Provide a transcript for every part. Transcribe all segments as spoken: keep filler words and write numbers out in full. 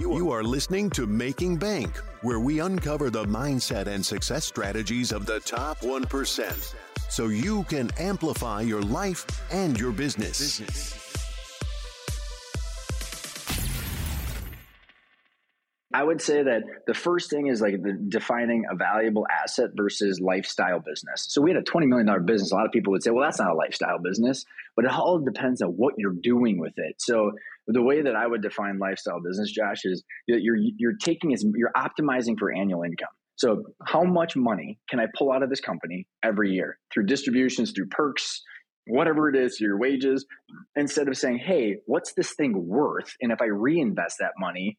You are listening to Making Bank, where we uncover the mindset and success strategies of the top one percent so you can amplify your life and your business. I would say that the first thing is like the defining a valuable asset versus lifestyle business. So we had a twenty million dollars business. A lot of people would say, well, that's not a lifestyle business, but it all depends on what you're doing with it. So the way that I would define lifestyle business, Josh, is that you're, you're taking, is you're optimizing for annual income. So how much money can I pull out of this company every year through distributions, through perks, whatever it is, your wages, instead of saying, hey, what's this thing worth? And if I reinvest that money,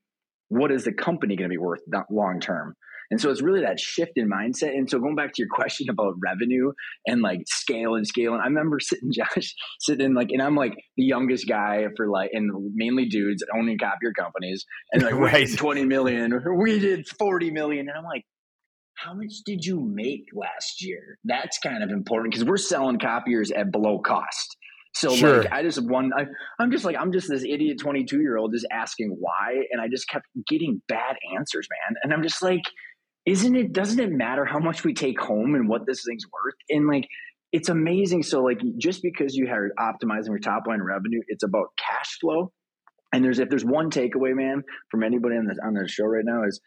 what is the company going to be worth long term? And so it's really that shift in mindset. And so going back to your question about revenue and like scale and scale. And I remember sitting, Josh, sitting in like, and I'm like the youngest guy for like, and mainly dudes owning copier companies. And like, right. We did twenty million, we did forty million. And I'm like, how much did you make last year? That's kind of important because we're selling copiers at below cost. So sure. like I just one I, I'm just like I'm just this idiot twenty-two year old just asking why, and I just kept getting bad answers, man. And I'm just like, isn't it doesn't it matter how much we take home and what this thing's worth? And like it's amazing. So like just because you are optimizing your top line revenue, it's about cash flow. And there's if there's one takeaway, man, from anybody on the on the show right now is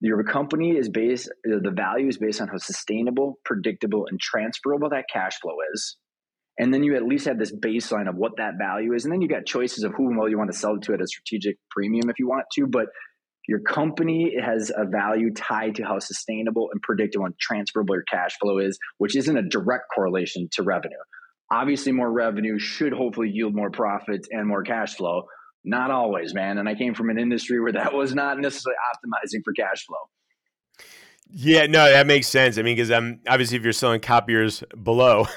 your company is based the value is based on how sustainable, predictable, and transferable that cash flow is. And then you at least have this baseline of what that value is. And then you got choices of who and what you want to sell it to at a strategic premium if you want to. But your company has a value tied to how sustainable and predictable and transferable your cash flow is, which isn't a direct correlation to revenue. Obviously, more revenue should hopefully yield more profits and more cash flow. Not always, man. And I came from an industry where that was not necessarily optimizing for cash flow. Yeah, no, that makes sense. I mean, because um, obviously if you're selling copiers below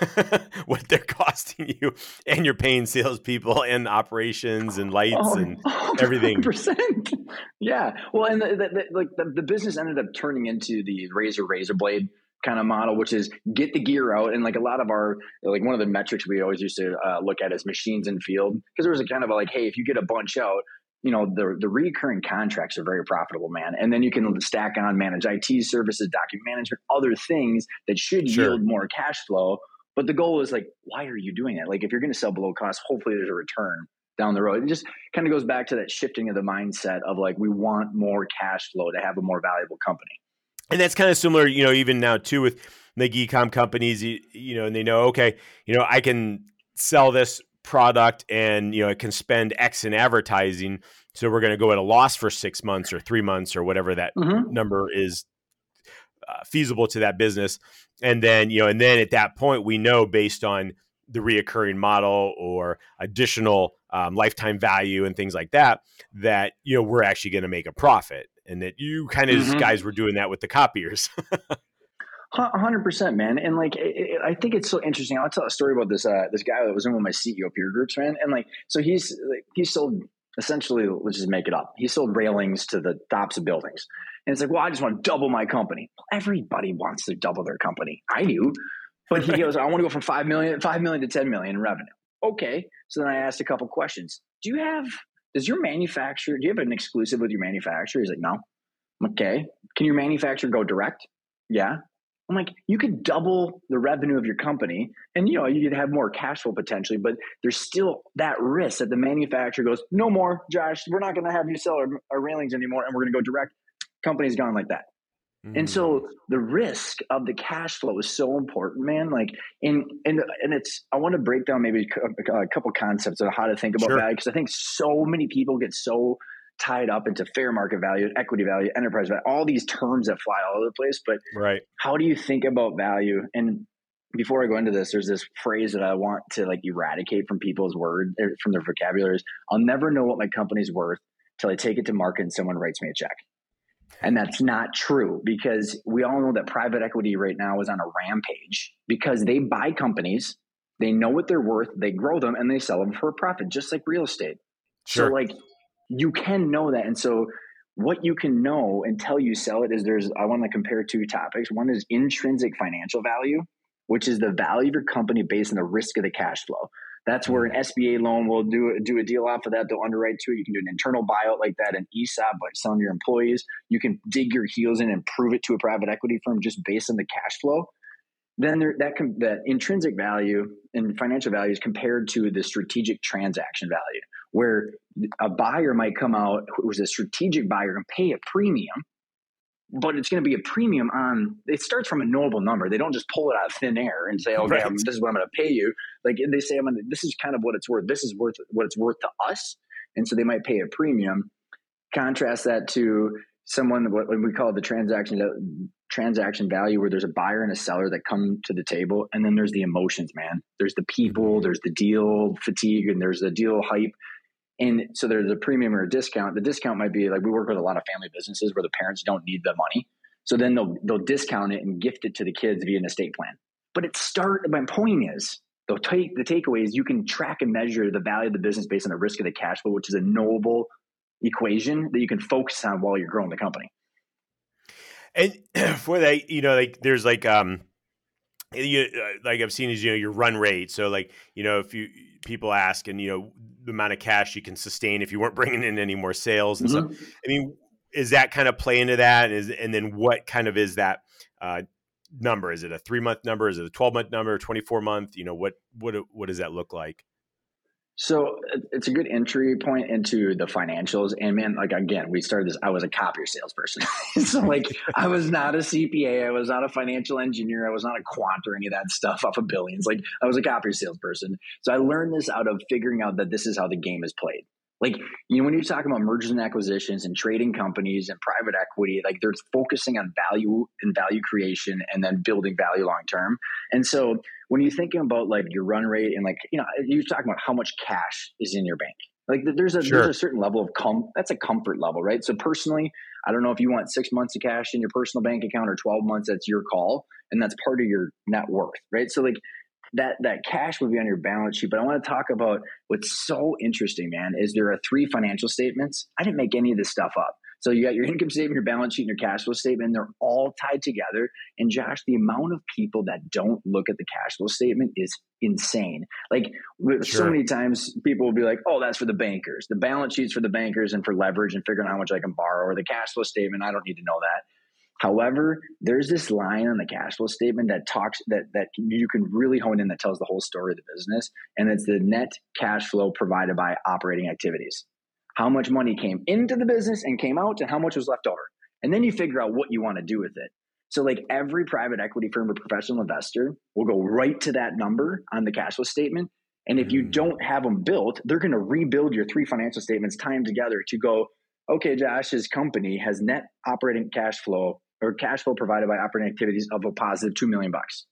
what they're costing you and you're paying salespeople and operations and lights oh, and oh, everything. one hundred percent. Yeah. Well, and the, the, the, like the, the business ended up turning into the razor razor blade kind of model, which is get the gear out. And like a lot of our, like one of the metrics we always used to uh, look at is machines in field, because there was a kind of a like, hey, if you get a bunch out, you know, the the recurring contracts are very profitable, man. And then you can stack on, manage I T services, document management, other things that should sure. yield more cash flow. But the goal is like, why are you doing that? Like if you're going to sell below cost, hopefully there's a return down the road. It just kind of goes back to that shifting of the mindset of like, we want more cash flow to have a more valuable company. And that's kind of similar, you know, even now too with like e-com companies, you, you know, and they know, okay, you know, I can sell this product and, you know, it can spend X in advertising. So we're going to go at a loss for six months or three months or whatever that mm-hmm. number is uh, feasible to that business. And then, you know, and then at that point, we know based on the reoccurring model or additional um, lifetime value and things like that, that, you know, we're actually going to make a profit, and that you kind of mm-hmm. guys were doing that with the copiers. one hundred percent, man. And like, it, I think it's so interesting. I'll tell a story about this, uh, this guy that was in one of my C E O peer groups, man. And like, so he's, like, he sold essentially, let's just make it up. He sold railings to the tops of buildings. And it's like, well, I just want to double my company. Everybody wants to double their company. I do. But he goes, I want to go from five million, five million to ten million in revenue. Okay. So then I asked a couple questions. Do you have, does your manufacturer, do you have an exclusive with your manufacturer? He's like, no. Okay. Can your manufacturer go direct? Yeah. I'm like, you could double the revenue of your company and, you know, you could have more cash flow potentially, but there's still that risk that the manufacturer goes, no more, Josh, we're not going to have you sell our, our railings anymore, and we're going to go direct. Company's gone like that. Mm. And so the risk of the cash flow is so important, man. Like, in, and, and it's, I want to break down maybe a, a couple concepts of how to think about sure. value, because I think so many people get so tied up into fair market value, equity value, enterprise value, all these terms that fly all over the place. But right. how do you think about value? And before I go into this, there's this phrase that I want to like eradicate from people's word, from their vocabularies. I'll never know what my company's worth till I take it to market and someone writes me a check. And that's not true, because we all know that private equity right now is on a rampage because they buy companies, they know what they're worth, they grow them, and they sell them for a profit, just like real estate. Sure. So like, you can know that. And so what you can know until you sell it is there's, I want to compare two topics. One is intrinsic financial value, which is the value of your company based on the risk of the cash flow. That's where an S B A loan will do do a deal off of that. They'll underwrite to it. You can do an internal buyout like that, an E S O P, by selling your employees. You can dig your heels in and prove it to a private equity firm just based on the cash flow. Then there, that com- that intrinsic value and financial value is compared to the strategic transaction value, where a buyer might come out who's a strategic buyer and pay a premium, but it's going to be a premium on, it starts from a knowable number. They don't just pull it out of thin air and say, okay, right. I'm, this is what I'm going to pay you. Like they say, I'm gonna, this is kind of what it's worth. This is worth what it's worth to us. And so they might pay a premium. Contrast that to someone, what we call the transaction transaction value, where there's a buyer and a seller that come to the table. And then there's the emotions, man. There's the people, there's the deal fatigue, and there's the deal hype. And so there's a premium or a discount. The discount might be like, we work with a lot of family businesses where the parents don't need the money. So then they'll they'll discount it and gift it to the kids via an estate plan. But it start, my point is, they'll take the takeaway is you can track and measure the value of the business based on the risk of the cash flow, which is a knowable equation that you can focus on while you're growing the company. And for that, you know, like there's like, um, you, like I've seen is, you know, your run rate. So like, you know, if you, people ask and, you know, the amount of cash you can sustain if you weren't bringing in any more sales and mm-hmm. stuff. I mean, is that kind of play into that? Is, and then what kind of is that uh, number? Is it a three month number? Is it a twelve month number, twenty-four month? You know, what, what, what does that look like? So it's a good entry point into the financials. And man, like, again, we started this, I was a copier salesperson. So like, I was not a C P A. I was not a financial engineer. I was not a quant or any of that stuff off of billions. Like I was a copier salesperson. So I learned this out of figuring out that this is how the game is played. Like, you know, when you're talking about mergers and acquisitions and trading companies and private equity, like they're focusing on value and value creation and then building value long-term. And so when you're thinking about like your run rate and like, you know, you're talking about how much cash is in your bank. Like there's a, sure. there's a certain level of com- that's a comfort level, right? So personally, I don't know if you want six months of cash in your personal bank account or twelve months, that's your call. And that's part of your net worth, right? So like, that that cash would be on your balance sheet. But I want to talk about what's so interesting, man, is there are three financial statements. I didn't make any of this stuff up. So you got your income statement, your balance sheet, and your cash flow statement. And they're all tied together. And Josh, the amount of people that don't look at the cash flow statement is insane. Like sure. so many times people will be like, oh, that's for the bankers. The balance sheet's for the bankers and for leverage and figuring out how much I can borrow, or the cash flow statement, I don't need to know that. However, there's this line on the cash flow statement that talks that that you can really hone in that tells the whole story of the business, and it's the net cash flow provided by operating activities. How much money came into the business and came out, and how much was left over. And then you figure out what you want to do with it. So like every private equity firm or professional investor will go right to that number on the cash flow statement. And if you don't have them built, they're going to rebuild your three financial statements, tie them together to go, okay, Josh's company has net operating cash flow or cash flow provided by operating activities of a positive two million bucks.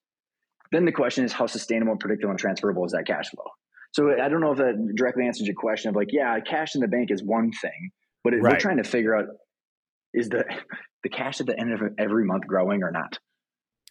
Then the question is, how sustainable, predictable, and transferable is that cash flow? So I don't know if that directly answers your question of like, yeah, cash in the bank is one thing, but it, right. we're trying to figure out, is the the cash at the end of every month growing or not?